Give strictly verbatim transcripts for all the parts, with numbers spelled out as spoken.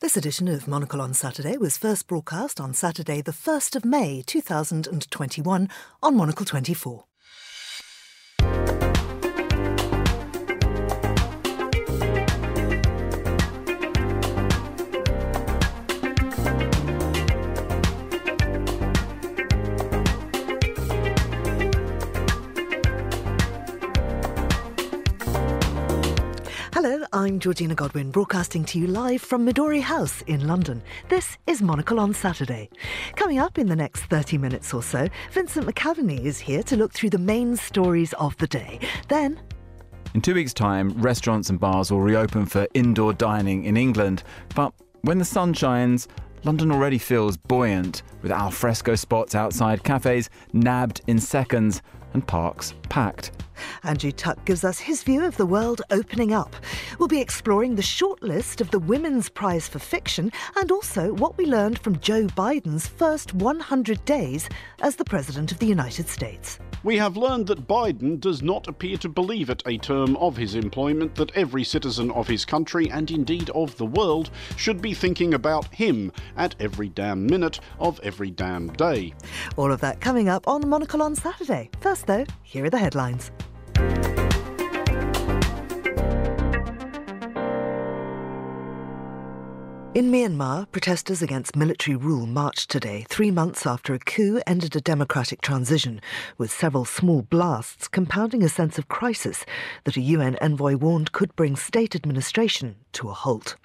This edition of Monocle on Saturday was first broadcast on Saturday the first of May two thousand twenty-one on Monocle twenty-four. I'm Georgina Godwin, broadcasting to you live from Midori House in London. This is Monocle on Saturday. Coming up in the next thirty minutes or so, Vincent McAvinney is here to look through the main stories of the day. Then... in two weeks' time, restaurants and bars will reopen for indoor dining in England. But when the sun shines, London already feels buoyant, with al fresco spots outside cafes nabbed in seconds and parks packed. Andrew Tuck gives us his view of the world opening up. We'll be exploring the shortlist of the Women's Prize for Fiction and also what we learned from Joe Biden's first one hundred days as the President of the United States. We have learned that Biden does not appear to believe at a term of his employment that every citizen of his country and indeed of the world should be thinking about him at every damn minute of every damn day. All of that coming up on Monocle on Saturday. First though, here are the headlines. In Myanmar, protesters against military rule marched today, three months after a coup ended a democratic transition, with several small blasts compounding a sense of crisis that a U N envoy warned could bring state administration to a halt.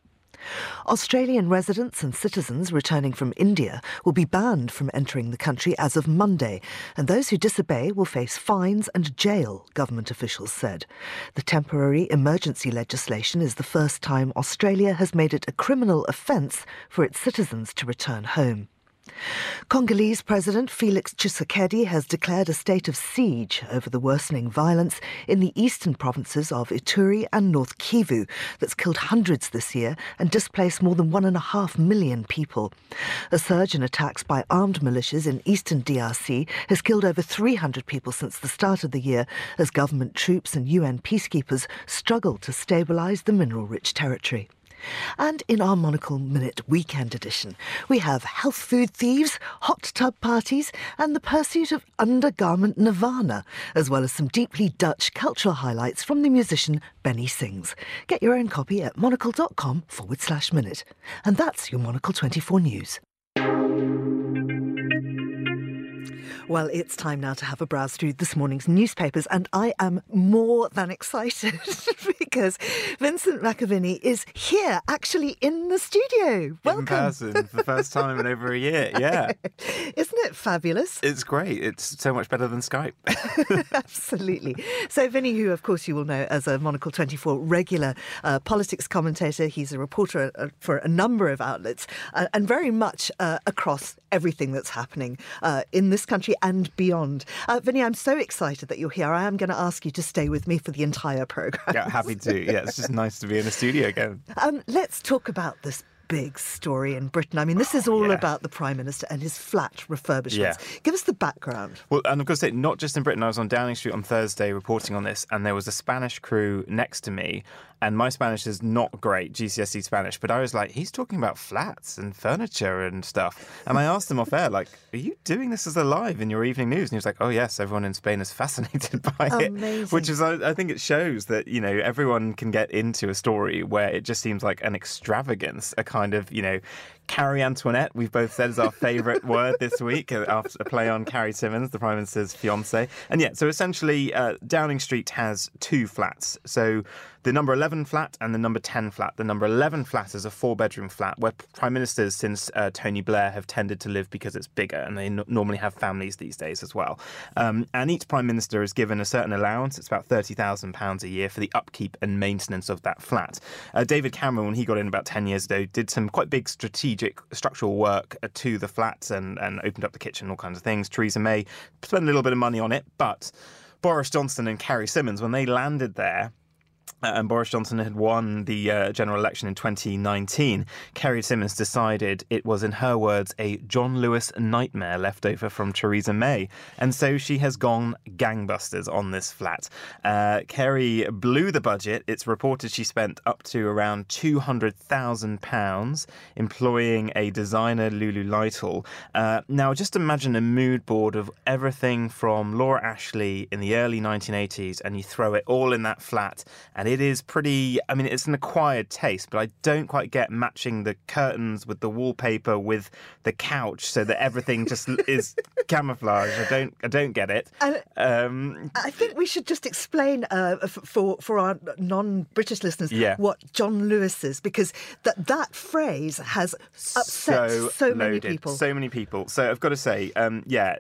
Australian residents and citizens returning from India will be banned from entering the country as of Monday, and those who disobey will face fines and jail, government officials said. The temporary emergency legislation is the first time Australia has made it a criminal offence for its citizens to return home. Congolese President Felix Tshisekedi has declared a state of siege over the worsening violence in the eastern provinces of Ituri and North Kivu that's killed hundreds this year and displaced more than one and a half million people. A surge in attacks by armed militias in eastern D R C has killed over three hundred people since the start of the year as government troops and U N peacekeepers struggle to stabilise the mineral-rich territory. And in our Monocle Minute Weekend Edition, we have health food thieves, hot tub parties and the pursuit of undergarment nirvana, as well as some deeply Dutch cultural highlights from the musician Benny Sings. Get your own copy at monocle.com forward slash minute. And that's your Monocle twenty-four news. Well, it's time now to have a browse through this morning's newspapers, and I am more than excited because Vincent McAvinney is here, actually in the studio. Welcome. In person, for the first time in over a year, yeah. Isn't it fabulous? It's great. It's so much better than Skype. Absolutely. So Vinny, who of course you will know as a Monocle twenty-four regular uh, politics commentator, he's a reporter uh, for a number of outlets uh, and very much uh, across everything that's happening uh, in this country and beyond. Uh, Vinny, I'm so excited that you're here. I am going to ask you to stay with me for the entire programme. Yeah, happy to. Yeah, it's just nice to be in the studio again. Um, let's talk about this big story in Britain. I mean, this is all yeah. about the Prime Minister and his flat refurbishments. Yeah. Give us the background. Well, and I've got to say, not just in Britain. I was on Downing Street on Thursday reporting on this, and there was a Spanish crew next to me, and my Spanish is not great, G C S E Spanish, but I was like, he's talking about flats and furniture and stuff. And I asked him off air, like, are you doing this as a live in your evening news? And he was like, oh yes, everyone in Spain is fascinated by Amazing. it. Which is, I, I think it shows that, you know, everyone can get into a story where it just seems like an extravagance, a kind kind of, you know, Carrie Antoinette, we've both said, is our favourite word this week, after a play on Carrie Symonds, the Prime Minister's fiancée. And yeah, so essentially uh, Downing Street has two flats. So the number eleven flat and the number ten flat. The number eleven flat is a four-bedroom flat where Prime Ministers since uh, Tony Blair have tended to live because it's bigger, and they n- normally have families these days as well. Um, and each Prime Minister is given a certain allowance. It's about thirty thousand pounds a year for the upkeep and maintenance of that flat. Uh, David Cameron, when he got in about ten years ago, did some quite big strategic structural work to the flats and, and opened up the kitchen and all kinds of things. Theresa May spent a little bit of money on it, but Boris Johnson and Carrie Symonds, when they landed there, and Boris Johnson had won the uh, general election in twenty nineteen, Carrie Symonds decided it was, in her words, a John Lewis nightmare left over from Theresa May. And so she has gone gangbusters on this flat. Uh, Kerry blew the budget. It's reported she spent up to around two hundred thousand pounds employing a designer, Lulu Lytle. Uh, now, just imagine a mood board of everything from Laura Ashley in the early nineteen eighties, and you throw it all in that flat, and it is pretty, I mean, it's an acquired taste, but I don't quite get matching the curtains with the wallpaper with the couch so that everything just is camouflaged. I don't I don't get it. I, um, I think we should just explain uh, for, for our non-British listeners yeah. what John Lewis is, because th- that phrase has upset so, so many loaded. people. So many people. So I've got to say, um, yeah,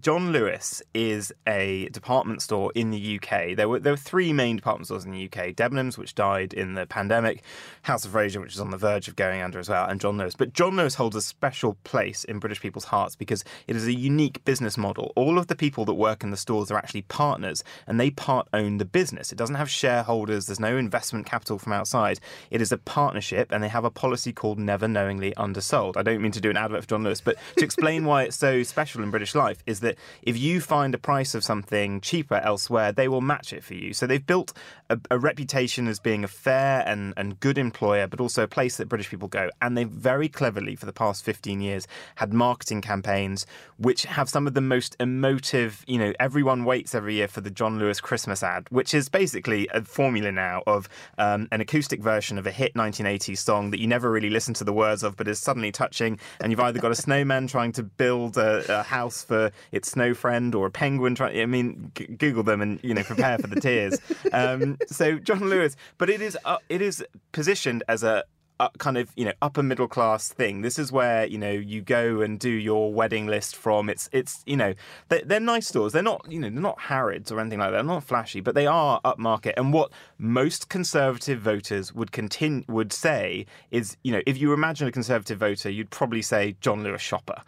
John Lewis is a department store in the U K. There were, there were three main department stores in the U K. Debenhams, which died in the pandemic, House of Fraser, which is on the verge of going under as well, and John Lewis. But John Lewis holds a special place in British people's hearts because it is a unique business model. All of the people that work in the stores are actually partners, and they part-own the business. It doesn't have shareholders. There's no investment capital from outside. It is a partnership, and they have a policy called never knowingly undersold. I don't mean to do an advert for John Lewis, but to explain why it's so special in British life is that if you find a price of something cheaper elsewhere, they will match it for you. So they've built a, a reputation as being a fair and, and good employer, but also a place that British people go. And they've very cleverly, for the past fifteen years, had marketing campaigns which have some of the most emotive, you know, everyone waits every year for the John Lewis Christmas ad, which is basically a formula now of um, an acoustic version of a hit nineteen eighties song that you never really listen to the words of, but is suddenly touching. And you've either got a snowman trying to build a, a house for its snow friend or a penguin trying, I mean, g- Google them and, you know, prepare for the tears. Um, so John Lewis, but it is uh, it is positioned as a Uh, kind of, you know, upper middle class thing. This is where, you know, you go and do your wedding list from. It's, it's you know, they're, they're nice stores. They're not, you know, they're not Harrods or anything like that. They're not flashy, but they are upmarket. And what most Conservative voters would continue, would say is, you know, if you imagine a Conservative voter, you'd probably say John Lewis shopper.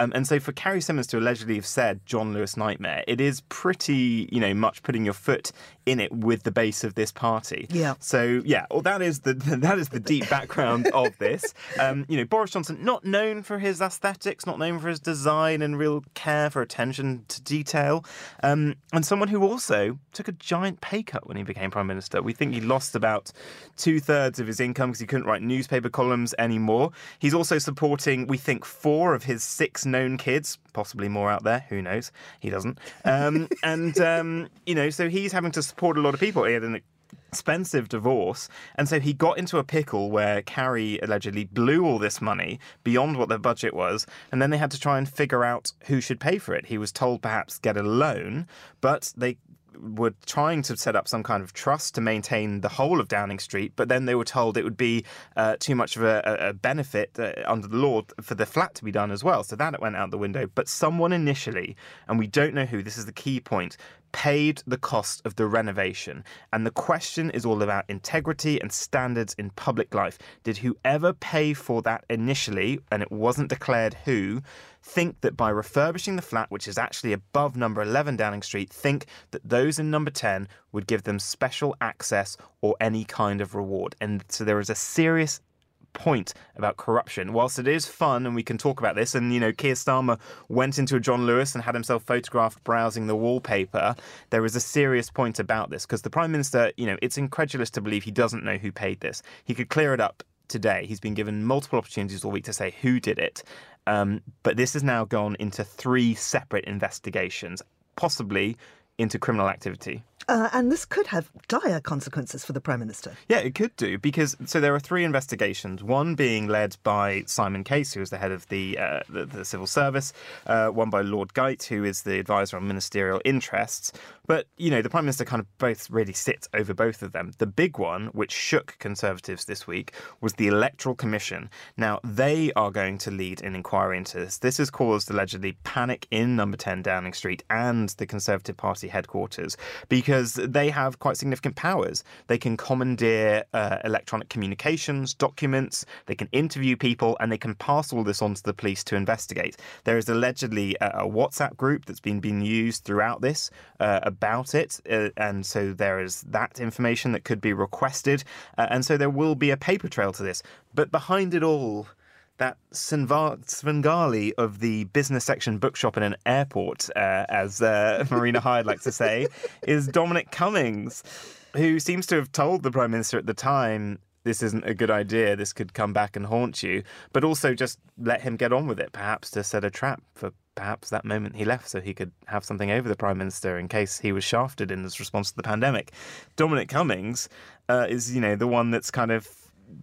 Um, and so for Carrie Symonds to allegedly have said John Lewis nightmare, it is pretty, you know, much putting your foot in it with the base of this party. Yeah. So, yeah, well, that is the that is the deep background of this. Um, you know, Boris Johnson, not known for his aesthetics, not known for his design and real care for attention to detail. Um, and someone who also took a giant pay cut when he became Prime Minister. We think he lost about two-thirds of his income because he couldn't write newspaper columns anymore. He's also supporting, we think, four of his six known kids, possibly more out there, who knows, he doesn't. Um, and, um, you know, so he's having to support a lot of people. He had an expensive divorce, and so he got into a pickle where Carrie allegedly blew all this money beyond what their budget was, and then they had to try and figure out who should pay for it. He was told perhaps get a loan, but they were trying to set up some kind of trust to maintain the whole of Downing Street, but then they were told it would be uh, too much of a, a benefit uh, under the law for the flat to be done as well. So that went out the window. But someone initially, and we don't know who, this is the key point, paid the cost of the renovation. And the question is all about integrity and standards in public life. Did whoever pay for that initially, and it wasn't declared who, think that by refurbishing the flat, which is actually above number eleven Downing Street, think that those in number ten would give them special access or any kind of reward? And so there is a serious point about corruption. Whilst it is fun and we can talk about this, and, you know, Keir Starmer went into a John Lewis and had himself photographed browsing the wallpaper, there is a serious point about this because the Prime Minister, you know, it's incredulous to believe he doesn't know who paid this. He could clear it up today. He's been given multiple opportunities all week to say who did it. Um, but this has now gone into three separate investigations, possibly into criminal activity. Uh, and this could have dire consequences for the Prime Minister. Yeah, it could do, because so there are three investigations, one being led by Simon Case, who is the head of the uh, the, the civil service, uh, one by Lord Geit, who is the advisor on ministerial interests. But, you know, the Prime Minister kind of both really sits over both of them. The big one, which shook Conservatives this week, was the Electoral Commission. Now, they are going to lead an inquiry into this. This has caused, allegedly, panic in number ten Downing Street and the Conservative Party headquarters, because because they have quite significant powers. They can commandeer uh, electronic communications, documents, they can interview people, and they can pass all this on to the police to investigate. There is allegedly a, a WhatsApp group that's been being used throughout this uh, about it, uh, and so there is that information that could be requested, uh, and so there will be a paper trail to this. But behind it all, that Svengali of the business section bookshop in an airport, uh, as uh, Marina Hyde likes to say, is Dominic Cummings, who seems to have told the Prime Minister at the time, this isn't a good idea, this could come back and haunt you, but also just let him get on with it, perhaps to set a trap for perhaps that moment he left so he could have something over the Prime Minister in case he was shafted in his response to the pandemic. Dominic Cummings uh, is, you know, the one that's kind of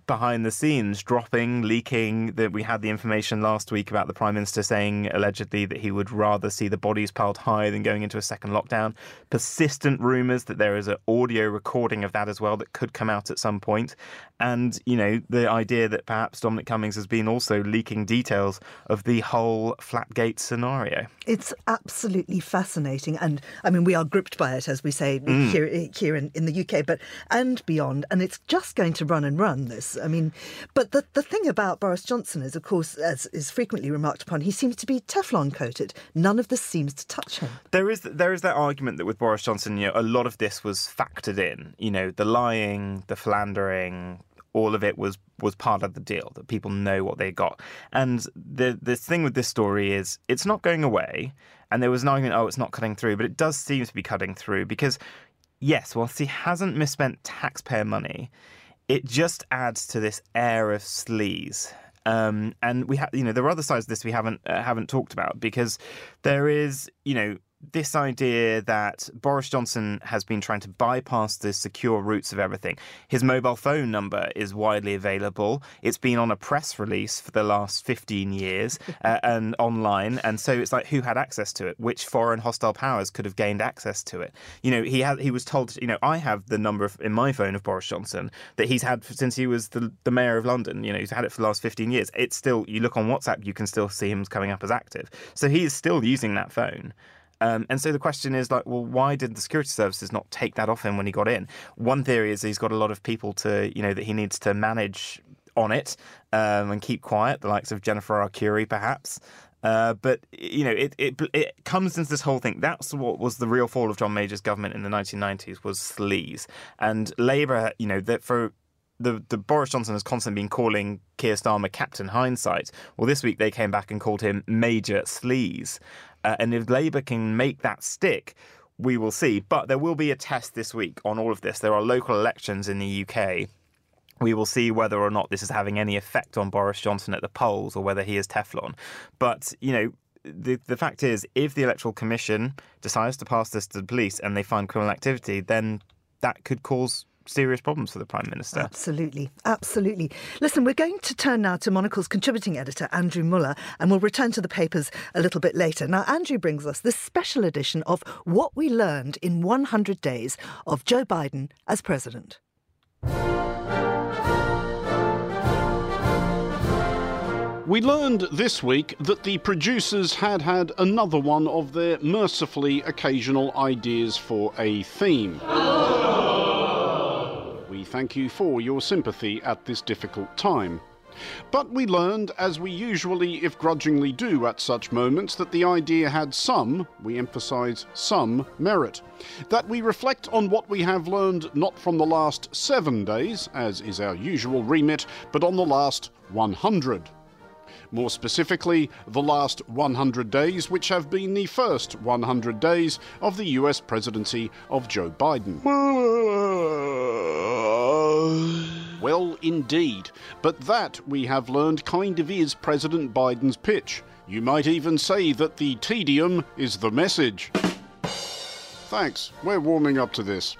behind the scenes, dropping, leaking. That we had the information last week about the Prime Minister saying allegedly that he would rather see the bodies piled high than going into a second lockdown. Persistent rumours that there is an audio recording of that as well that could come out at some point. And, you know, the idea that perhaps Dominic Cummings has been also leaking details of the whole Flatgate scenario. It's absolutely fascinating. And, I mean, we are gripped by it, as we say, mm. here, here in, in the U K, but and beyond. And it's just going to run and run. I mean, but the, the thing about Boris Johnson is, of course, as is frequently remarked upon, he seems to be Teflon coated. None of this seems to touch him. There is there is that argument that with Boris Johnson, you know, a lot of this was factored in. You know, the lying, the philandering, all of it was was part of the deal, that people know what they got. And the the thing with this story is it's not going away. And there was an argument, oh, it's not cutting through. But it does seem to be cutting through because, yes, whilst he hasn't misspent taxpayer money, it just adds to this air of sleaze. Um, and we have, you know, there are other sides of this we haven't uh, haven't talked about, because there is, you know, this idea that Boris Johnson has been trying to bypass the secure routes of everything. His mobile phone number is widely available. It's been on a press release for the last fifteen years uh, and online. And so it's like, who had access to it? Which foreign hostile powers could have gained access to it? You know, he had, he was told, you know, I have the number of, in my phone of Boris Johnson that he's had since he was the, the mayor of London. You know, he's had it for the last fifteen years. It's still, you look on WhatsApp, you can still see him coming up as active. So he is still using that phone. Um, and so the question is, like, well, why did the security services not take that off him when he got in? One theory is he's got a lot of people to, you know, that he needs to manage on it um, and keep quiet, the likes of Jennifer R. Curie, perhaps. Uh, but, you know, it, it it comes into this whole thing. That's what was the real fall of John Major's government in the nineteen nineties, was sleaze. And Labour, you know, that for... The, the Boris Johnson has constantly been calling Keir Starmer Captain Hindsight. Well, this week they came back and called him Major Sleaze. Uh, and if Labour can make that stick, we will see. But there will be a test this week on all of this. There are local elections in the U K. We will see whether or not this is having any effect on Boris Johnson at the polls, or whether he is Teflon. But, you know, the the fact is, if the Electoral Commission decides to pass this to the police and they find criminal activity, then that could cause serious problems for the Prime Minister. Absolutely, absolutely. Listen, we're going to turn now to Monocle's contributing editor, Andrew Muller, and we'll return to the papers a little bit later. Now, Andrew brings us this special edition of What We Learned in one hundred days of Joe Biden as President. We learned this week that the producers had had another one of their mercifully occasional ideas for a theme. Thank you for your sympathy at this difficult time. But we learned, as we usually, if grudgingly, do at such moments, that the idea had some, we emphasise some, merit. That we reflect on what we have learned not from the last seven days, as is our usual remit, but on the last one hundred. More specifically, the last one hundred days, which have been the first one hundred days of the U S presidency of Joe Biden. Well, indeed. But that, we have learned, kind of is President Biden's pitch. You might even say that the tedium is the message. Thanks, we're warming up to this.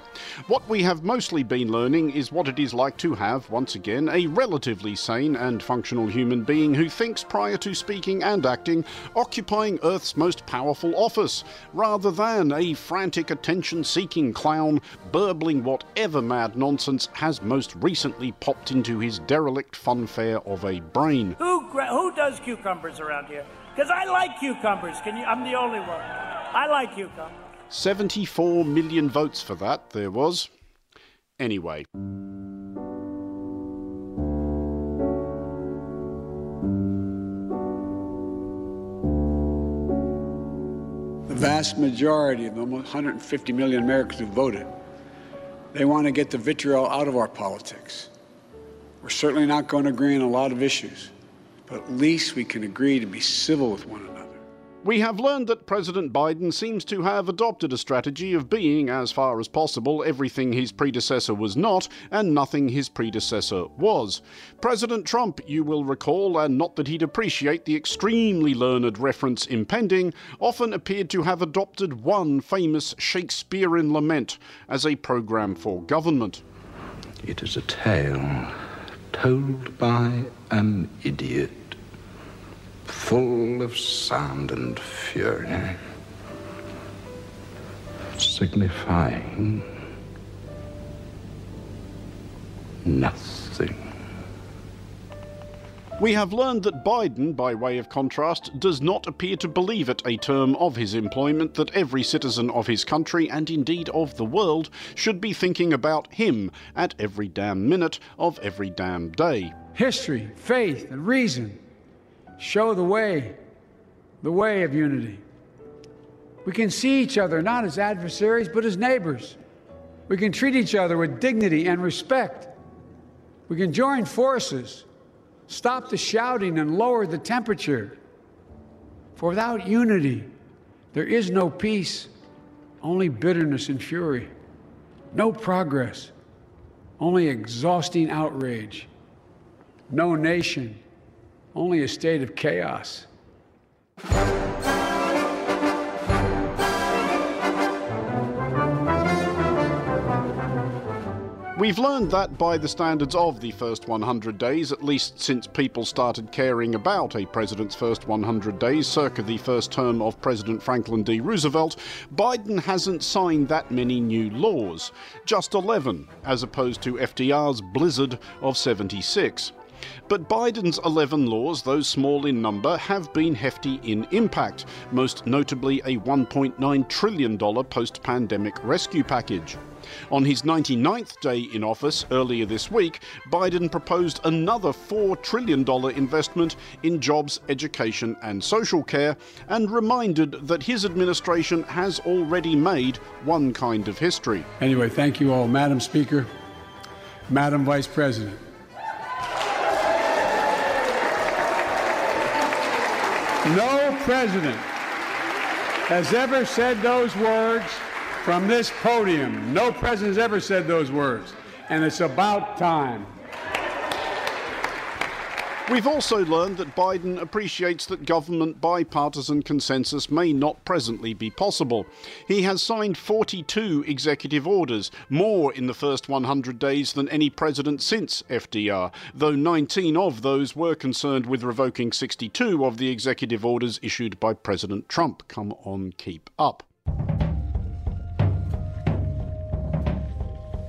What we have mostly been learning is what it is like to have, once again, a relatively sane and functional human being who thinks prior to speaking and acting, occupying Earth's most powerful office, rather than a frantic attention-seeking clown burbling whatever mad nonsense has most recently popped into his derelict funfair of a brain. Who, gra- who does cucumbers around here? Because I like cucumbers. Can you? I'm the only one. I like cucumbers. seventy-four million votes for that, there was. Anyway. The vast majority of the one hundred fifty million Americans who voted, they want to get the vitriol out of our politics. We're certainly not going to agree on a lot of issues, but at least we can agree to be civil with one another. We have learned that President Biden seems to have adopted a strategy of being, as far as possible, everything his predecessor was not and nothing his predecessor was. President Trump, you will recall, and not that he'd appreciate the extremely learned reference impending, often appeared to have adopted one famous Shakespearean lament as a program for government. It is a tale told by an idiot, full of sound and fury, signifying nothing. We have learned that Biden, by way of contrast, does not appear to believe at a term of his employment that every citizen of his country, and indeed of the world, should be thinking about him at every damn minute of every damn day. History, faith, and reason show the way, the way of unity. We can see each other not as adversaries, but as neighbors. We can treat each other with dignity and respect. We can join forces. Stop the shouting and lower the temperature. For without unity, there is no peace, only bitterness and fury. No progress, only exhausting outrage. No nation, only a state of chaos. We've learned that by the standards of the first one hundred days, at least since people started caring about a president's first one hundred days, circa the first term of President Franklin D. Roosevelt, Biden hasn't signed that many new laws. Just eleven, as opposed to F D R's blizzard of seventy-six. But Biden's eleven laws, though small in number, have been hefty in impact, most notably a one point nine trillion dollars post-pandemic rescue package. On his ninety-ninth day in office earlier this week, Biden proposed another four trillion dollars investment in jobs, education and social care, and reminded that his administration has already made one kind of history. Anyway, thank you all, Madam Speaker, Madam Vice President. No president has ever said those words from this podium. No president has ever said those words, and it's about time. We've also learned that Biden appreciates that government bipartisan consensus may not presently be possible. He has signed forty-two executive orders, more in the first one hundred days than any president since F D R, though nineteen of those were concerned with revoking sixty-two of the executive orders issued by President Trump. Come on, keep up.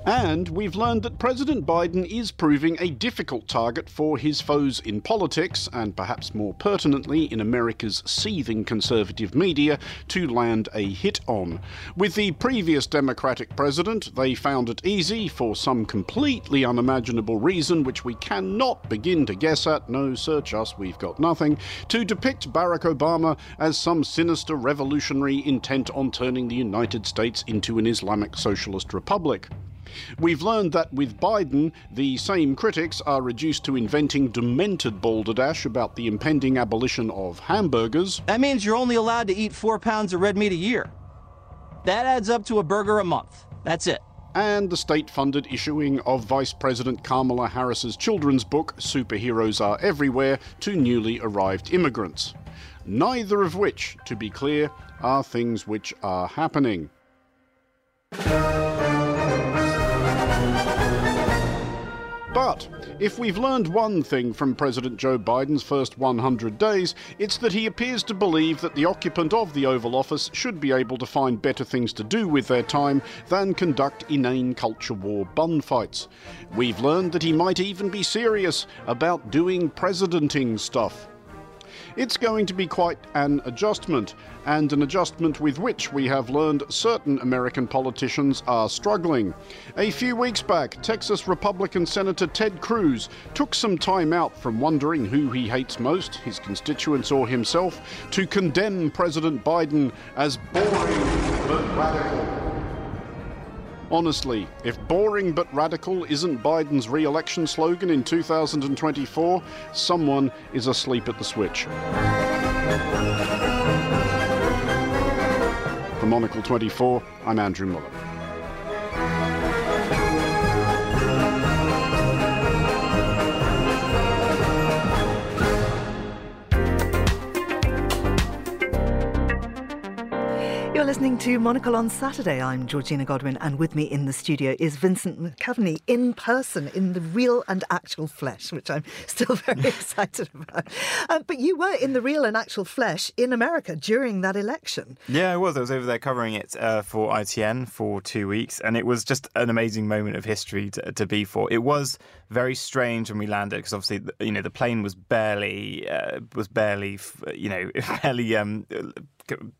And we've learned that President Biden is proving a difficult target for his foes in politics, and perhaps more pertinently in America's seething conservative media, to land a hit on. With the previous Democratic president, they found it easy, for some completely unimaginable reason which we cannot begin to guess at, no, search us, we've got nothing, to depict Barack Obama as some sinister revolutionary intent on turning the United States into an Islamic socialist republic. We've learned that with Biden, the same critics are reduced to inventing demented balderdash about the impending abolition of hamburgers. That means you're only allowed to eat four pounds of red meat a year. That adds up to a burger a month. That's it. And the state-funded issuing of Vice President Kamala Harris's children's book, Superheroes Are Everywhere, to newly arrived immigrants. Neither of which, to be clear, are things which are happening. But if we've learned one thing from President Joe Biden's first one hundred days, it's that he appears to believe that the occupant of the Oval Office should be able to find better things to do with their time than conduct inane culture war bun fights. We've learned that he might even be serious about doing presidenting stuff. It's going to be quite an adjustment, and an adjustment with which we have learned certain American politicians are struggling. A few weeks back, Texas Republican Senator Ted Cruz took some time out from wondering who he hates most, his constituents or himself, to condemn President Biden as boring but radical. Honestly, if boring but radical isn't Biden's re-election slogan in two thousand twenty-four, someone is asleep at the switch. For Monocle twenty-four, I'm Andrew Muller. You're listening to Monocle on Saturday. I'm Georgina Godwin, and with me in the studio is Vincent McAvinney in person, in the real and actual flesh, which I'm still very excited about. Um, but you were in the real and actual flesh in America during that election. Yeah, I was. I was over there covering it uh, for I T N for two weeks, and it was just an amazing moment of history to, to be for. It was very strange when we landed, because obviously, you know, the plane was barely, uh, was barely, you know, barely. Um,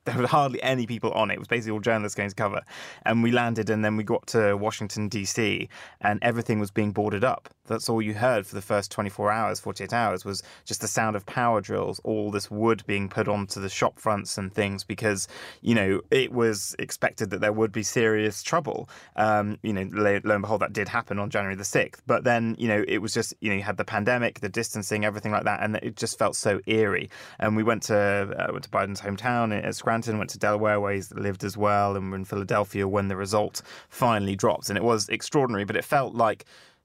There were hardly any people on it. It was basically all journalists going to cover. And we landed, and then we got to Washington, D C, and everything was being boarded up. That's all you heard for the first twenty-four hours, forty-eight hours, was just the sound of power drills, all this wood being put onto the shop fronts and things, because, you know, it was expected that there would be serious trouble. Um, you know, lo, lo and behold, that did happen on January the sixth. But then, you know, it was just, you know, you had the pandemic, the distancing, everything like that, and it just felt so eerie. And we went to, uh, went to Biden's hometown at Scranton, went to Delaware, where he lived as well, and were in Philadelphia when the result finally dropped. And it was extraordinary, but it felt like,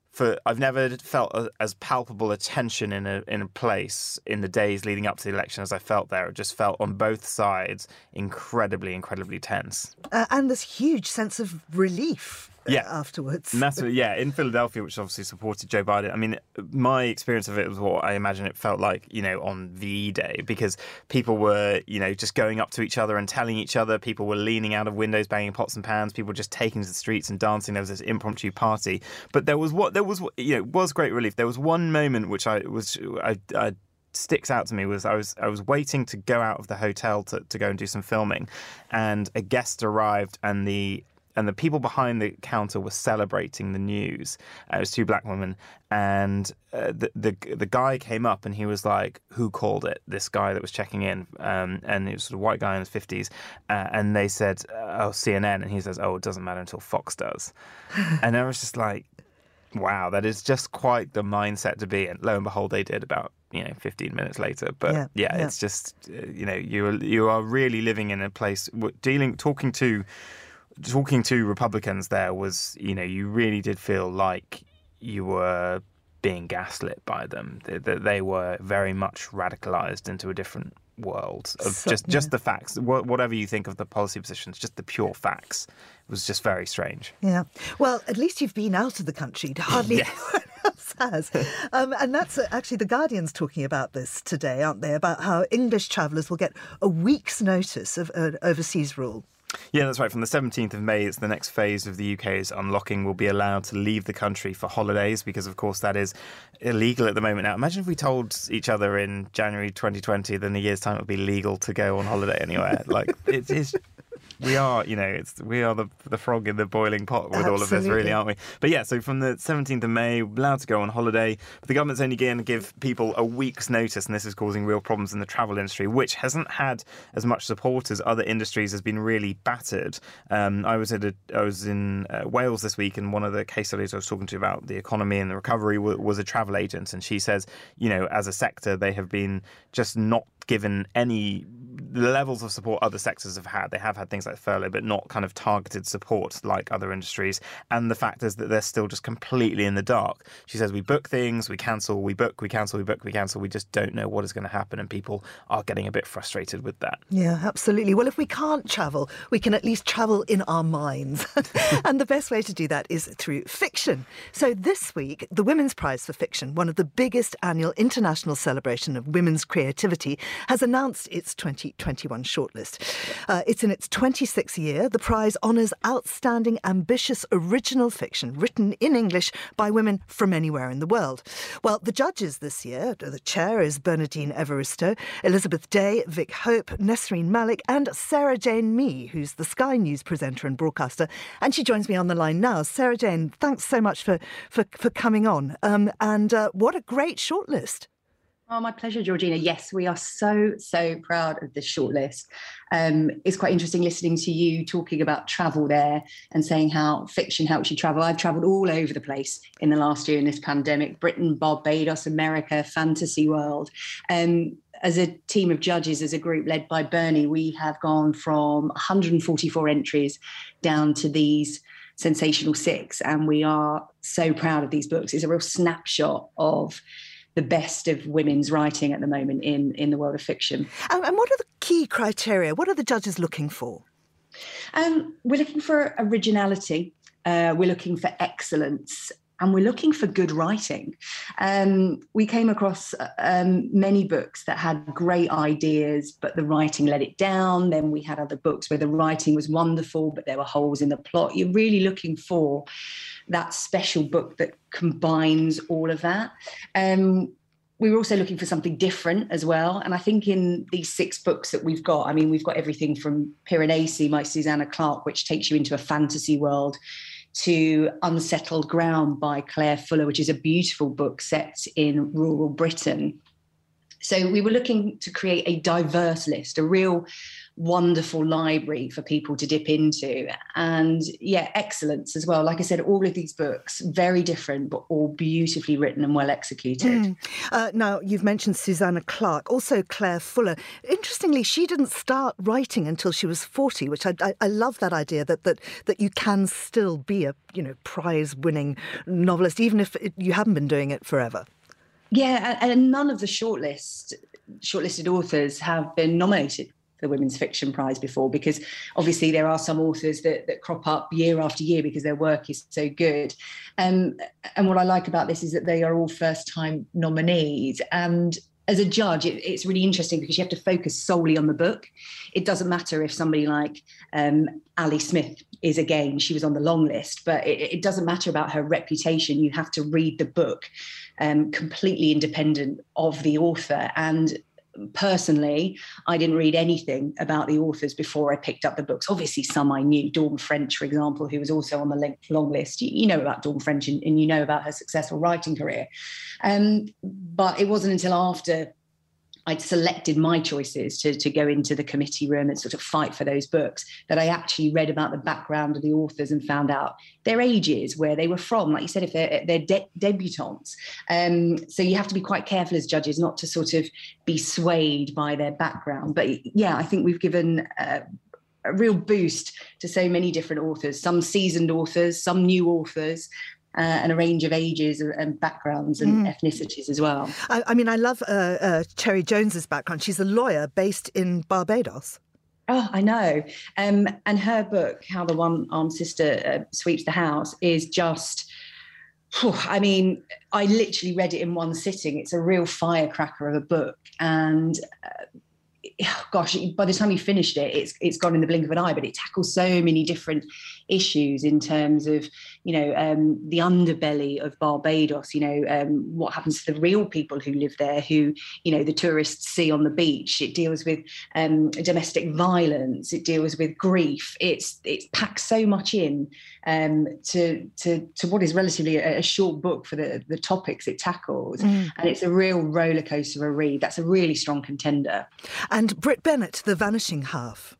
for I've never felt a, as palpable a tension in a in a place in the days leading up to the election as I felt there. It just felt on both sides incredibly, incredibly tense. Uh, and this huge sense of relief. Yeah. Afterwards. Massive, yeah, in Philadelphia, which obviously supported Joe Biden. I mean, my experience of it was what I imagine it felt like, you know, on V E Day, because people were, you know, just going up to each other and telling each other. People were leaning out of windows, banging pots and pans. People were just taking to the streets and dancing. There was this impromptu party. But there was what there was, you know, was great relief. There was one moment which I was, I, I sticks out to me was I was I was waiting to go out of the hotel to, to go and do some filming, and a guest arrived, and the And the people behind the counter were celebrating the news. Uh, it was two black women. And uh, the, the the guy came up and he was like, who called it? This guy that was checking in. Um, and it was sort of a white guy in his fifties. Uh, and they said, oh, C N N. And he says, oh, it doesn't matter until Fox does. And I was just like, wow, that is just quite the mindset to be in. Lo and behold, they did about, you know, fifteen minutes later. But yeah, yeah, yeah. It's just, you know, you are, you are really living in a place, dealing, talking to... Talking to Republicans there was, you know, you really did feel like you were being gaslit by them. That they, they were very much radicalized into a different world of so, just, yeah. just the facts. Whatever you think of the policy positions, just the pure facts. It was just very strange. Yeah. Well, at least you've been out of the country. Hardly yes. anyone else has. Um, and that's actually The Guardian's talking about this today, aren't they? About how English travellers will get a week's notice of an overseas rule. Yeah, that's right. From the seventeenth of May, it's the next phase of the U K's unlocking. Will be allowed to leave the country for holidays because, of course, that is illegal at the moment. Now, imagine if we told each other in January twenty twenty, then in a year's time it would be legal to go on holiday anywhere. Like, it is... We are, you know, it's we are the the frog in the boiling pot with Absolutely. All of this, really, aren't we? But yeah, so from the seventeenth of May, we're allowed to go on holiday, but the government's only going to give people a week's notice, and this is causing real problems in the travel industry, which hasn't had as much support as other industries, has been really battered. Um, I was at a, I was in uh, Wales this week, and one of the case studies I was talking to about the economy and the recovery was, was a travel agent, and she says, you know, as a sector, they have been just not given any levels of support other sectors have had. They have had things like furlough, but not kind of targeted support like other industries. And the fact is that they're still just completely in the dark. She says, we book things, we cancel, we book, we cancel, we book, we cancel. We just don't know what is going to happen. And people are getting a bit frustrated with that. Yeah, absolutely. Well, if we can't travel, we can at least travel in our minds. And the best way to do that is through fiction. So this week, the Women's Prize for Fiction, one of the biggest annual international celebration of women's creativity, has announced its twenty twenty-one shortlist. Uh, it's in its twenty-sixth year. The prize honours outstanding, ambitious, original fiction written in English by women from anywhere in the world. Well, the judges this year, the chair is Bernardine Evaristo, Elizabeth Day, Vic Hope, Nesreen Malik and Sarah Jane Mee, who's the Sky News presenter and broadcaster. And she joins me on the line now. Sarah Jane, thanks so much for, for, for coming on. Um, and uh, what a great shortlist. Oh, my pleasure, Georgina. Yes, we are so, so proud of this shortlist. Um, it's quite interesting listening to you talking about travel there and saying how fiction helps you travel. I've travelled all over the place in the last year in this pandemic, Britain, Barbados, America, fantasy world. Um, as a team of judges, as a group led by Bernie, we have gone from one hundred forty-four entries down to these sensational six. And we are so proud of these books. It's a real snapshot of the best of women's writing at the moment in, in the world of fiction. Um, and what are the key criteria? What are the judges looking for? Um, we're looking for originality. Uh, we're looking for excellence. And we're looking for good writing. Um, we came across um, many books that had great ideas, but the writing let it down. Then we had other books where the writing was wonderful, but there were holes in the plot. You're really looking for that special book that combines all of that. Um, we were also looking for something different as well. And I think in these six books that we've got, I mean, we've got everything from Piranesi by Susanna Clarke, which takes you into a fantasy world, to Unsettled Ground by Claire Fuller, which is a beautiful book set in rural Britain. So we were looking to create a diverse list, a real wonderful library for people to dip into. And yeah, excellence as well. Like I said, all of these books, very different, but all beautifully written and well executed. Mm. Uh, now, you've mentioned Susanna Clarke, also Claire Fuller. Interestingly, she didn't start writing until she was forty, which I, I, I love that idea that, that that you can still be a you know prize-winning novelist, even if it, you haven't been doing it forever. Yeah, and none of the shortlist, shortlisted authors have been nominated for the Women's Fiction Prize before, because obviously there are some authors that, that crop up year after year because their work is so good. Um, and what I like about this is that they are all first-time nominees. And as a judge, it, it's really interesting because you have to focus solely on the book. It doesn't matter if somebody like um, Ali Smith is again, she was on the long list, but it, it doesn't matter about her reputation. You have to read the book um, completely independent of the author. And personally, I didn't read anything about the authors before I picked up the books. Obviously, some I knew. Dawn French, for example, who was also on the long list. You, you know about Dawn French and, and you know about her successful writing career. Um, but it wasn't until after I'd selected my choices to, to go into the committee room and sort of fight for those books that I actually read about the background of the authors and found out their ages, where they were from, like you said, if they're, they're de- debutantes. Um, so you have to be quite careful as judges not to sort of be swayed by their background. But yeah, I think we've given uh, a real boost to so many different authors, some seasoned authors, some new authors, Uh, and a range of ages and backgrounds and mm. ethnicities as well. I, I mean, I love uh, uh, Cherry Jones's background. She's a lawyer based in Barbados. Oh, I know. Um, and her book, How the One-Armed Sister uh, Sweeps the House, is just, whew, I mean, I literally read it in one sitting. It's a real firecracker of a book. And Uh, gosh, by the time you finished it, it's it's gone in the blink of an eye, but it tackles so many different issues in terms of, you know, um, the underbelly of Barbados, you know, um, what happens to the real people who live there, who, you know, the tourists see on the beach. It deals with um, domestic violence. It deals with grief. It's it's packed so much in um, to, to, to what is relatively a, a short book for the, the topics it tackles. Mm. And it's a real roller coaster of a read. That's a really strong contender. And Britt Bennett, The Vanishing Half.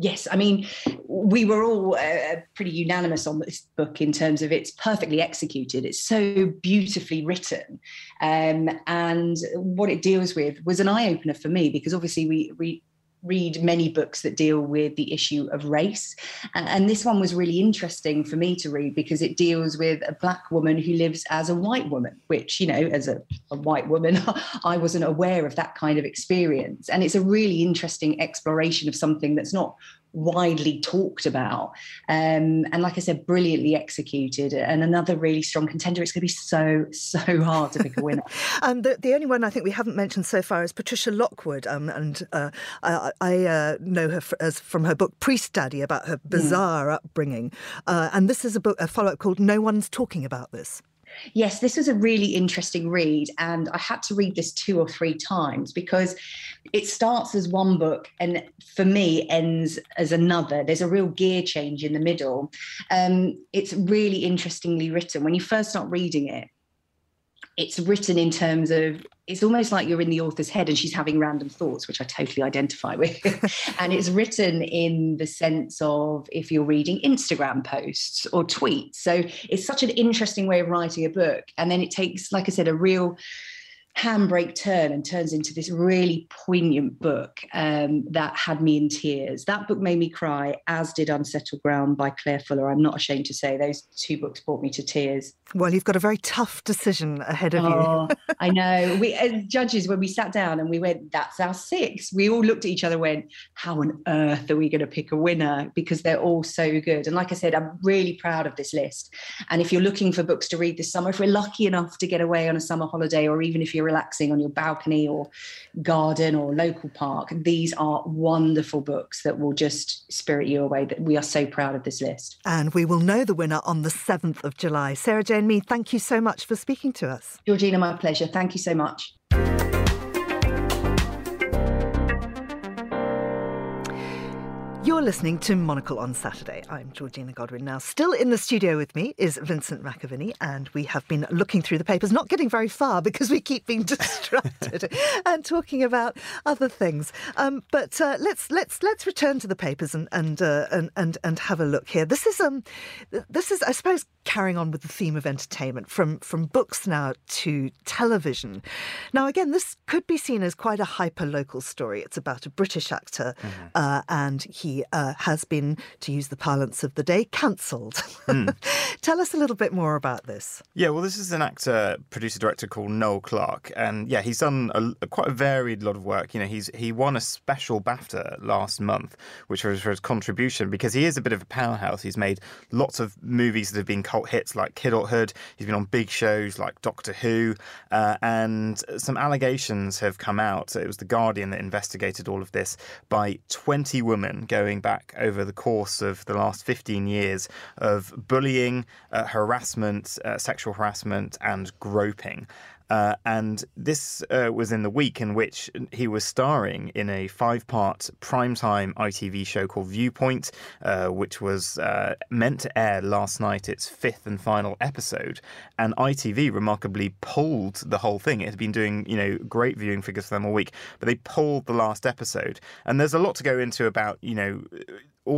Yes, I mean, we were all uh, pretty unanimous on this book in terms of it's perfectly executed. It's so beautifully written. Um, and what it deals with was an eye-opener for me, because obviously we, we read many books that deal with the issue of race. And this one was really interesting for me to read because it deals with a black woman who lives as a white woman, which, you know, as a, a white woman, I wasn't aware of that kind of experience. And it's a really interesting exploration of something that's not widely talked about, um, and like I said, brilliantly executed, and another really strong contender. It's going to be so, so hard to pick a winner. And the, the only one I think we haven't mentioned so far is Patricia Lockwood, um, and uh, I, I uh, know her f as from her book Priest Daddy, about her bizarre yeah. upbringing, uh, and this is a book, a follow-up called No One's Talking About This. Yes, this was a really interesting read, and I had to read this two or three times because it starts as one book and for me ends as another. There's a real gear change in the middle. Um, it's really interestingly written. When you first start reading it, it's written in terms of, it's almost like you're in the author's head and she's having random thoughts, which I totally identify with. And it's written in the sense of if you're reading Instagram posts or tweets. So it's such an interesting way of writing a book. And then it takes, like I said, a real handbrake turn and turns into this really poignant book um, that had me in tears. That book made me cry, as did Unsettled Ground by Claire Fuller. I'm not ashamed to say those two books brought me to tears. Well, you've got a very tough decision ahead of oh, you. I know. We, as judges, when we sat down and we went, that's our six, we all looked at each other and went, how on earth are we going to pick a winner? Because they're all so good. And like I said, I'm really proud of this list. And if you're looking for books to read this summer, if we're lucky enough to get away on a summer holiday, or even if you're relaxing on your balcony or garden or local park, these are wonderful books that will just spirit you away. That we are so proud of this list. And we will know the winner on the seventh of July. Sarah Jane Mee, thank you so much for speaking to us. Georgina, my pleasure. Thank you so much. You're listening to Monocle on Saturday. I'm Georgina Godwin. Now, still in the studio with me is Vincent McAvinney, and we have been looking through the papers, not getting very far because we keep being distracted and talking about other things. Um, but uh, let's let's let's return to the papers and and, uh, and and and have a look here. This is um, this is I suppose carrying on with the theme of entertainment, from from books now to television. Now, again, this could be seen as quite a hyper-local story. It's about a British actor, mm-hmm. uh, and he. Uh, has been, to use the parlance of the day, cancelled. Mm. Tell us a little bit more about this. Yeah, well, this is an actor, producer-director called Noel Clarke. And, yeah, he's done a, a, quite a varied lot of work. You know, he's he won a special BAFTA last month, which was for his contribution, because he is a bit of a powerhouse. He's made lots of movies that have been cult hits, like Kidulthood. He's been on big shows like Doctor Who. Uh, and some allegations have come out. It was The Guardian that investigated all of this by twenty women going back over the course of the last fifteen years of bullying, uh, harassment, uh, sexual harassment and groping. Uh, and this uh, was in the week in which he was starring in a five-part primetime I T V show called Viewpoint, uh, which was uh, meant to air last night, its fifth and final episode. And I T V remarkably pulled the whole thing. It had been doing, you know, great viewing figures for them all week, but they pulled the last episode. And there's a lot to go into about, you know,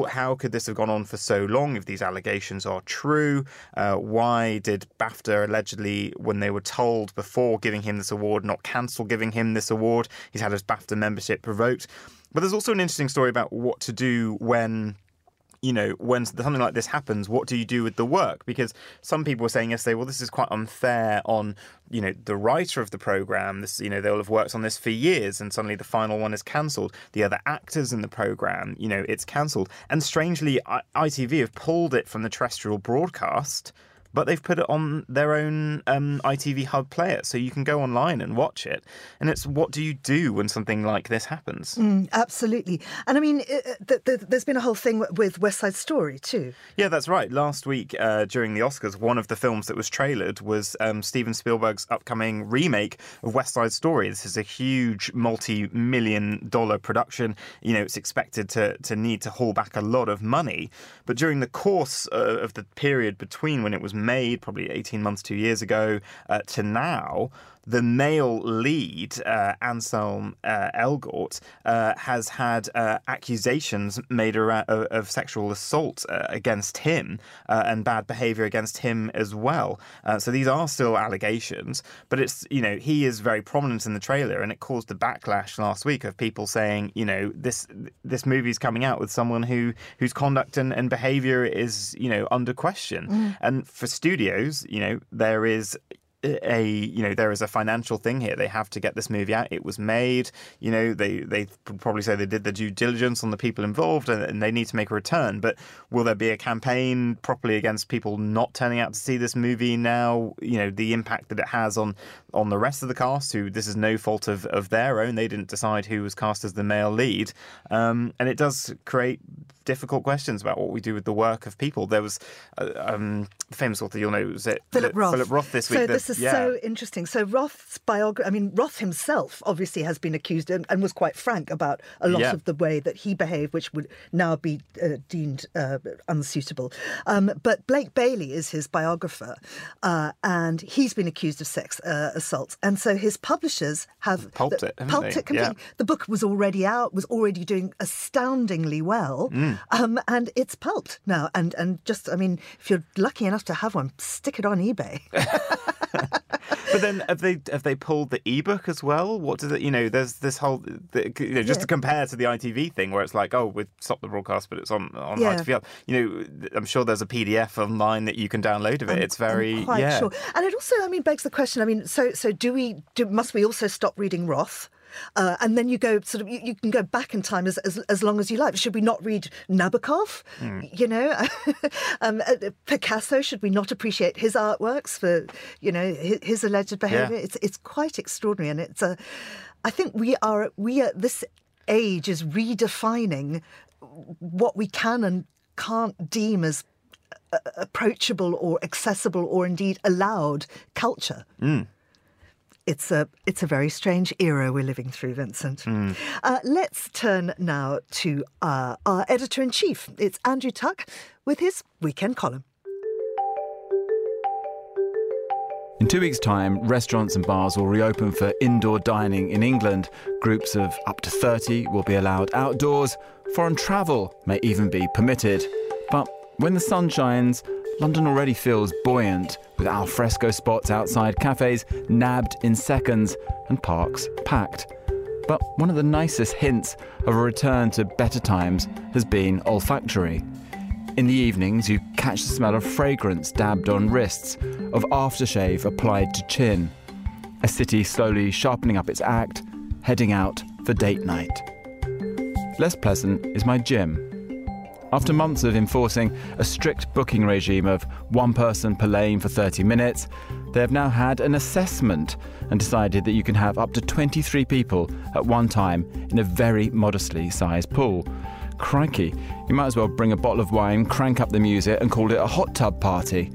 how could this have gone on for so long if these allegations are true? Uh, why did BAFTA allegedly, when they were told before giving him this award, not cancel giving him this award? He's had his BAFTA membership revoked. But there's also an interesting story about what to do when... you know, when something like this happens, what do you do with the work? Because some people were saying yesterday, well, this is quite unfair on, you know, the writer of the programme. This, you know, they'll have worked on this for years and suddenly the final one is cancelled. The other actors in the programme, you know, it's cancelled. And strangely, I T V have pulled it from the terrestrial broadcast, but they've put it on their own um, I T V Hub player, so you can go online and watch it. And it's, what do you do when something like this happens? Mm, absolutely. And I mean, it, th th there's been a whole thing with West Side Story too. Yeah, that's right. Last week uh, during the Oscars, one of the films that was trailered was um, Steven Spielberg's upcoming remake of West Side Story. This is a huge multi-million dollar production. You know, it's expected to, to need to haul back a lot of money. But during the course uh, of the period between when it was made, probably eighteen months, two years ago, uh, to now, the male lead, uh, Anselm uh, Elgort, uh, has had uh, accusations made around, uh, of sexual assault uh, against him uh, and bad behaviour against him as well. Uh, so these are still allegations, but it's, you know, he is very prominent in the trailer, and it caused a backlash last week of people saying, you know, this this movie's coming out with someone who whose conduct and, and behaviour is, you know, under question. Mm. And for studios, you know, there is a, you know, there is a financial thing here. They have to get this movie out. It was made, you know, they, they probably say they did the due diligence on the people involved, and, and they need to make a return. But will there be a campaign properly against people not turning out to see this movie now? You know, the impact that it has on, on the rest of the cast, who this is no fault of, of their own. They didn't decide who was cast as the male lead. Um, and it does create difficult questions about what we do with the work of people. There was uh, um, the famous author, you'll know, was it Philip Roth, Philip Roth this week. So the, this is yeah. so interesting. So Roth's biography, I mean, Roth himself obviously has been accused and, and was quite frank about a lot yeah. of the way that he behaved, which would now be uh, deemed uh, unsuitable. Um, but Blake Bailey is his biographer, uh, and he's been accused of sex uh, assault. And so his publishers have pulped it, haven't pulped they? it completely. Yeah. The book was already out, was already doing astoundingly well. Mm. Um, and it's pulped now. And, and just, I mean, if you're lucky enough to have one, stick it on eBay. But then have they have they pulled the ebook as well? What does it, you know, there's this whole, the, you know, just yeah. to compare to the I T V thing where it's like, oh, we've stopped the broadcast, but it's on, on yeah. I T V. You know, I'm sure there's a P D F online that you can download of it. I'm, it's very, I'm quite yeah. sure. And it also, I mean, begs the question, I mean, so, so do we, do, must we also stop reading Roth? Uh, and then you go sort of you, you can go back in time as, as as long as you like. Should we not read Nabokov? Mm. You know, um, Picasso. Should we not appreciate his artworks for, you know, his, his alleged behaviour? Yeah. It's it's quite extraordinary, and it's a. Uh, I think we are we at this age is redefining what we can and can't deem as uh, approachable or accessible or indeed allowed culture. Mm. It's a, it's a very strange era we're living through, Vincent. Mm. Uh, let's turn now to uh, our editor-in-chief. It's Andrew Tuck with his weekend column. In two weeks' time, restaurants and bars will reopen for indoor dining in England. Groups of up to thirty will be allowed outdoors. Foreign travel may even be permitted. But when the sun shines, London already feels buoyant, with alfresco spots outside cafes nabbed in seconds and parks packed. But one of the nicest hints of a return to better times has been olfactory. In the evenings, you catch the smell of fragrance dabbed on wrists, of aftershave applied to chin. A city slowly sharpening up its act, heading out for date night. Less pleasant is my gym. After months of enforcing a strict booking regime of one person per lane for thirty minutes, they have now had an assessment and decided that you can have up to twenty-three people at one time in a very modestly sized pool. Crikey, you might as well bring a bottle of wine, crank up the music and call it a hot tub party.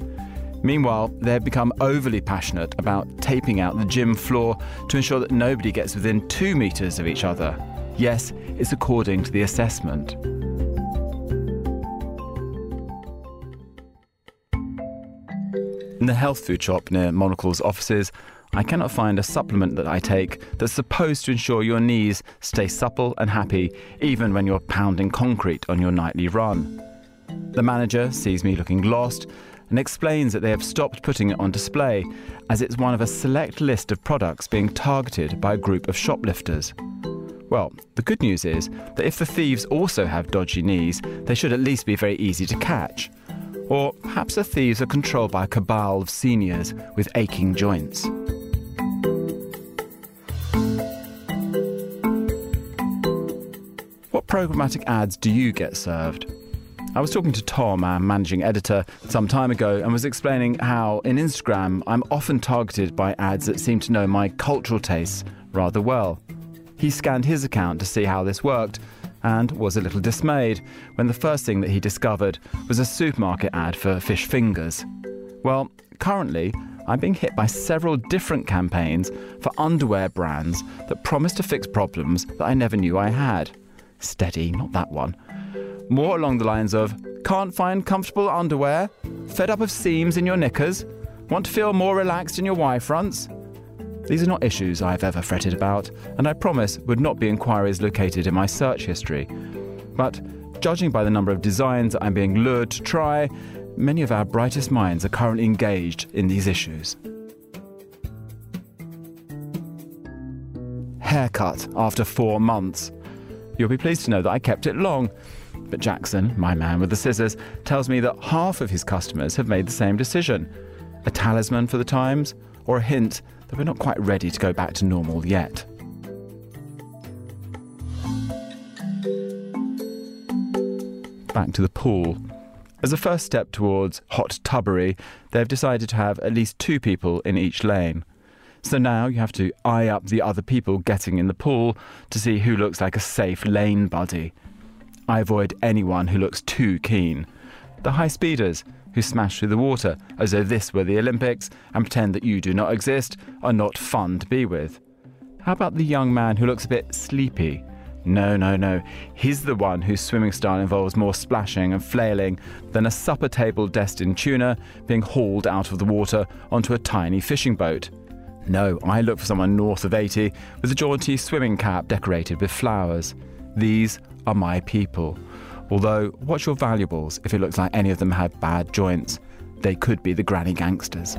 Meanwhile, they have become overly passionate about taping out the gym floor to ensure that nobody gets within two metres of each other. Yes, it's according to the assessment. In the health food shop near Monocle's offices, I cannot find a supplement that I take that's supposed to ensure your knees stay supple and happy even when you're pounding concrete on your nightly run. The manager sees me looking lost and explains that they have stopped putting it on display as it's one of a select list of products being targeted by a group of shoplifters. Well, the good news is that if the thieves also have dodgy knees, they should at least be very easy to catch. Or perhaps the thieves are controlled by a cabal of seniors with aching joints. What programmatic ads do you get served? I was talking to Tom, our managing editor, some time ago and was explaining how, in Instagram, I'm often targeted by ads that seem to know my cultural tastes rather well. He scanned his account to see how this worked, and was a little dismayed when the first thing that he discovered was a supermarket ad for fish fingers. Well, currently, I'm being hit by several different campaigns for underwear brands that promise to fix problems that I never knew I had. Steady, not that one. More along the lines of, can't find comfortable underwear? Fed up of seams in your knickers? Want to feel more relaxed in your Y-fronts? These are not issues I've ever fretted about, and I promise would not be inquiries located in my search history. But judging by the number of designs I'm being lured to try, many of our brightest minds are currently engaged in these issues. Haircut after four months. You'll be pleased to know that I kept it long, but Jackson, my man with the scissors, tells me that half of his customers have made the same decision. A talisman for the times? or a hint that we're not quite ready to go back to normal yet. Back to the pool. As a first step towards hot tubbery, they've decided to have at least two people in each lane. So now you have to eye up the other people getting in the pool to see who looks like a safe lane buddy. I avoid anyone who looks too keen. The high speeders, who smash through the water as though this were the Olympics and pretend that you do not exist, are not fun to be with. How about the young man who looks a bit sleepy? No, no, no. He's the one whose swimming style involves more splashing and flailing than a supper table destined tuna being hauled out of the water onto a tiny fishing boat. No, I look for someone north of eighty with a jaunty swimming cap decorated with flowers. These are my people. Although, watch your valuables if it looks like any of them had bad joints. They could be the granny gangsters.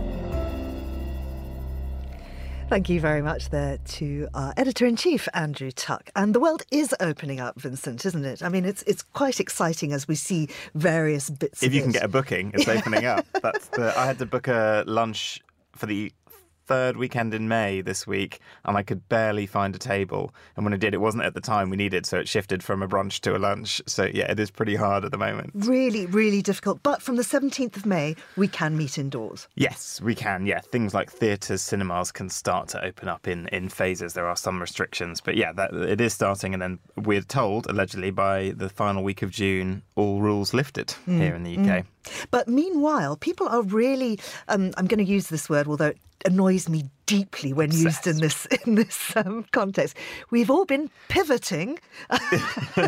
Thank you very much there to our Editor-in-Chief, Andrew Tuck. And the world is opening up, Vincent, isn't it? I mean, it's it's quite exciting as we see various bits of it. If you can get a booking, it's opening up. That's the, I had to book a lunch for the third weekend in May this week, and I could barely find a table. And when I did, it wasn't at the time we needed, so it shifted from a brunch to a lunch. So, yeah, it is pretty hard at the moment. Really, really difficult. But from the seventeenth of May, we can meet indoors. Yes, we can, yeah. Things like theatres, cinemas can start to open up in, in phases. There are some restrictions. But, yeah, that, it is starting. And then we're told, allegedly, by the final week of June, all rules lifted mm. here in the U K. Mm. But meanwhile, people are really, um, I'm going to use this word, although it annoys me deeply when obsessed. Used in this in this um, context. We've all been pivoting uh,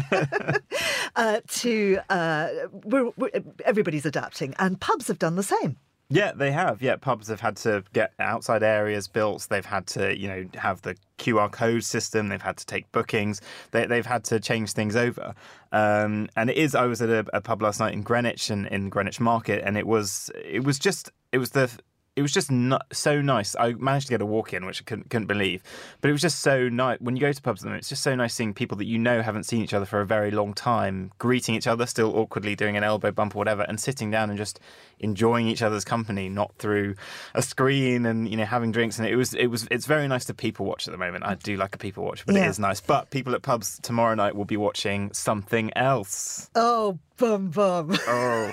to, uh, we're, we're, everybody's adapting, and pubs have done the same. Yeah, they have. Yeah, pubs have had to get outside areas built. They've had to, you know, have the Q R code system. They've had to take bookings. They, they've had to change things over. Um, and it is, I was at a, a pub last night in Greenwich, in, in Greenwich Market, and it was, it was just, it was the... It was just not so nice. I managed to get a walk in, which I couldn't, couldn't believe. But it was just so nice. When you go to pubs at the moment, it's just so nice seeing people that you know haven't seen each other for a very long time, greeting each other, still awkwardly doing an elbow bump or whatever, and sitting down and just enjoying each other's company, not through a screen and, you know, having drinks. And it was, it was, it's very nice to people watch at the moment. I do like a people watch, but yeah. It is nice. But people at pubs tomorrow night will be watching something else. Oh, bum bum. Oh.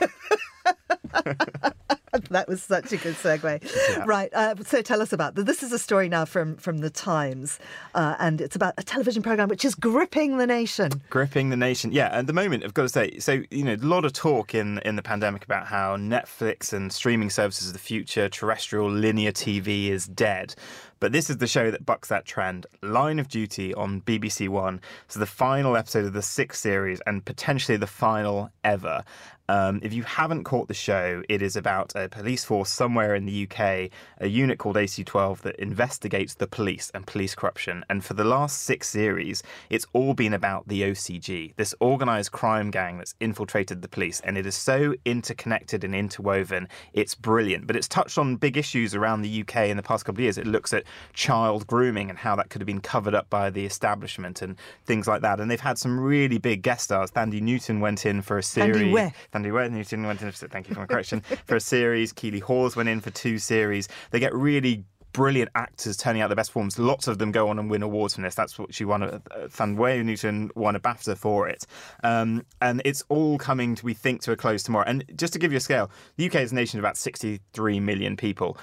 That was such a good segue. Yeah. Right, uh, so tell us about this. This is a story now from, from The Times, uh, and it's about a television programme which is gripping the nation. Gripping the nation, yeah. At the moment, I've got to say, so, you know, a lot of talk in, in the pandemic about how Netflix and streaming services of the future, terrestrial linear T V is dead. But this is the show that bucks that trend, Line of Duty on B B C One. So the final episode of the sixth series, and potentially the final ever. Um, if you haven't caught the show, it is about a police force somewhere in the U K, a unit called A C twelve that investigates the police and police corruption. And for the last six series, it's all been about the O C G, this organised crime gang that's infiltrated the police. And it is so interconnected and interwoven, it's brilliant. But it's touched on big issues around the U K in the past couple of years. It looks at child grooming and how that could have been covered up by the establishment and things like that. And they've had some really big guest stars. Thandie Newton went in for a series. Thandie where? Thandie where Newton went in, for, thank you for my correction, for a series. Keeley Hawes went in for two series. They get really brilliant actors turning out the best forms. Lots of them go on and win awards from this. That's what she won. Uh, Thandie Newton won a BAFTA for it. Um, and it's all coming, to, we think, to a close tomorrow. And just to give you a scale, the U K is a nation of about sixty-three million people.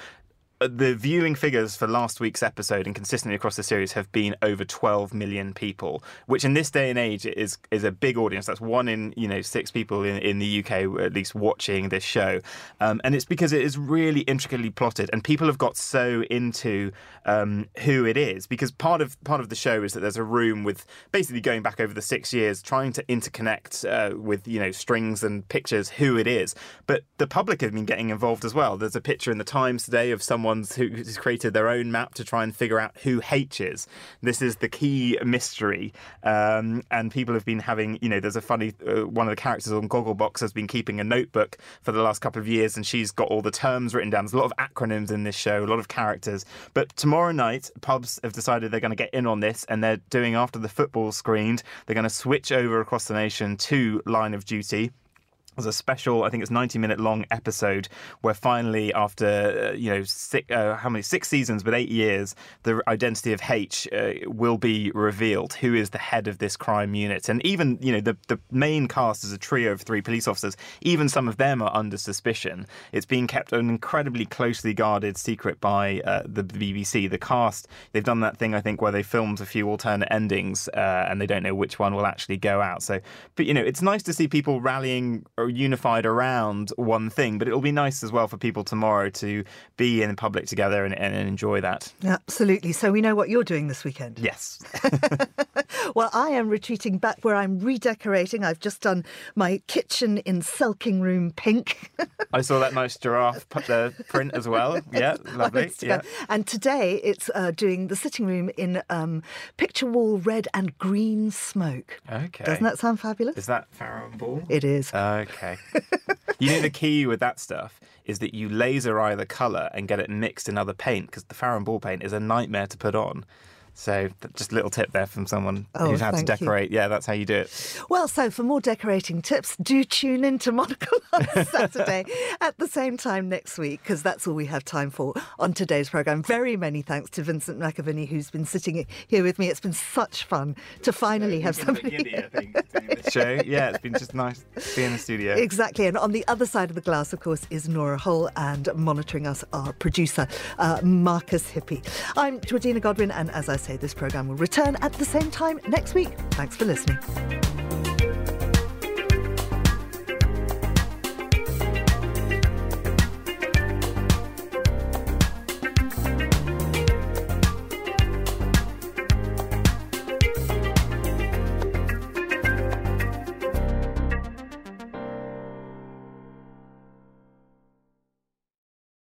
The viewing figures for last week's episode and consistently across the series have been over twelve million people, which in this day and age is is a big audience. That's one in, you know, six people in, in the U K at least watching this show. Um, and it's because it is really intricately plotted, and people have got so into um, who it is, because part of part of the show is that there's a room with basically going back over the six years, trying to interconnect uh, with, you know, strings and pictures who it is. But the public have been getting involved as well. There's a picture in the Times today of someone who's created their own map to try and figure out who H is. This is the key mystery. Um, and people have been having, you know, there's a funny, uh, one of the characters on Gogglebox has been keeping a notebook for the last couple of years, and she's got all the terms written down. There's a lot of acronyms in this show, a lot of characters. But tomorrow night, pubs have decided they're going to get in on this, and they're doing, after the football screened, they're going to switch over across the nation to Line of Duty. There's a special, I think it's ninety minute long episode where finally, after, uh, you know, six, uh, how many, six seasons, but eight years, the identity of H uh, will be revealed, who is the head of this crime unit. And even, you know, the, the main cast is a trio of three police officers. Even some of them are under suspicion. It's being kept an incredibly closely guarded secret by uh, the B B C. The cast, they've done that thing, I think, where they filmed a few alternate endings uh, and they don't know which one will actually go out. So, but, you know, it's nice to see people rallying unified around one thing, but it'll be nice as well for people tomorrow to be in public together and, and enjoy that. Absolutely. So we know what you're doing this weekend. Yes. Well, I am retreating back where I'm redecorating. I've just done my kitchen in Sulking Room pink. I saw that nice giraffe print as well. Yeah, lovely. Yeah. And today it's uh, doing the sitting room in um, picture wall red and green smoke. Okay. Doesn't that sound fabulous? Is that Farron Ball? It is. Okay. Uh, Okay. You know, the key with that stuff is that you laser eye the colour and get it mixed in other paint, because the Farron Ball paint is a nightmare to put on. So just a little tip there from someone oh, who's had to decorate. You. Yeah, that's how you do it. Well, so for more decorating tips, do tune in to Monocle on Saturday at the same time next week, because that's all we have time for on today's programme. Very many thanks to Vincent McAvinney, who's been sitting here with me. It's been such fun to finally have somebody... Giddy, I think, doing this show. Yeah, it's been just nice to be in the studio. Exactly. And on the other side of the glass, of course, is Nora Hull, and monitoring us, our producer, uh, Marcus Hippie. I'm Georgina Godwin, and as I say, this programme will return at the same time next week. Thanks for listening.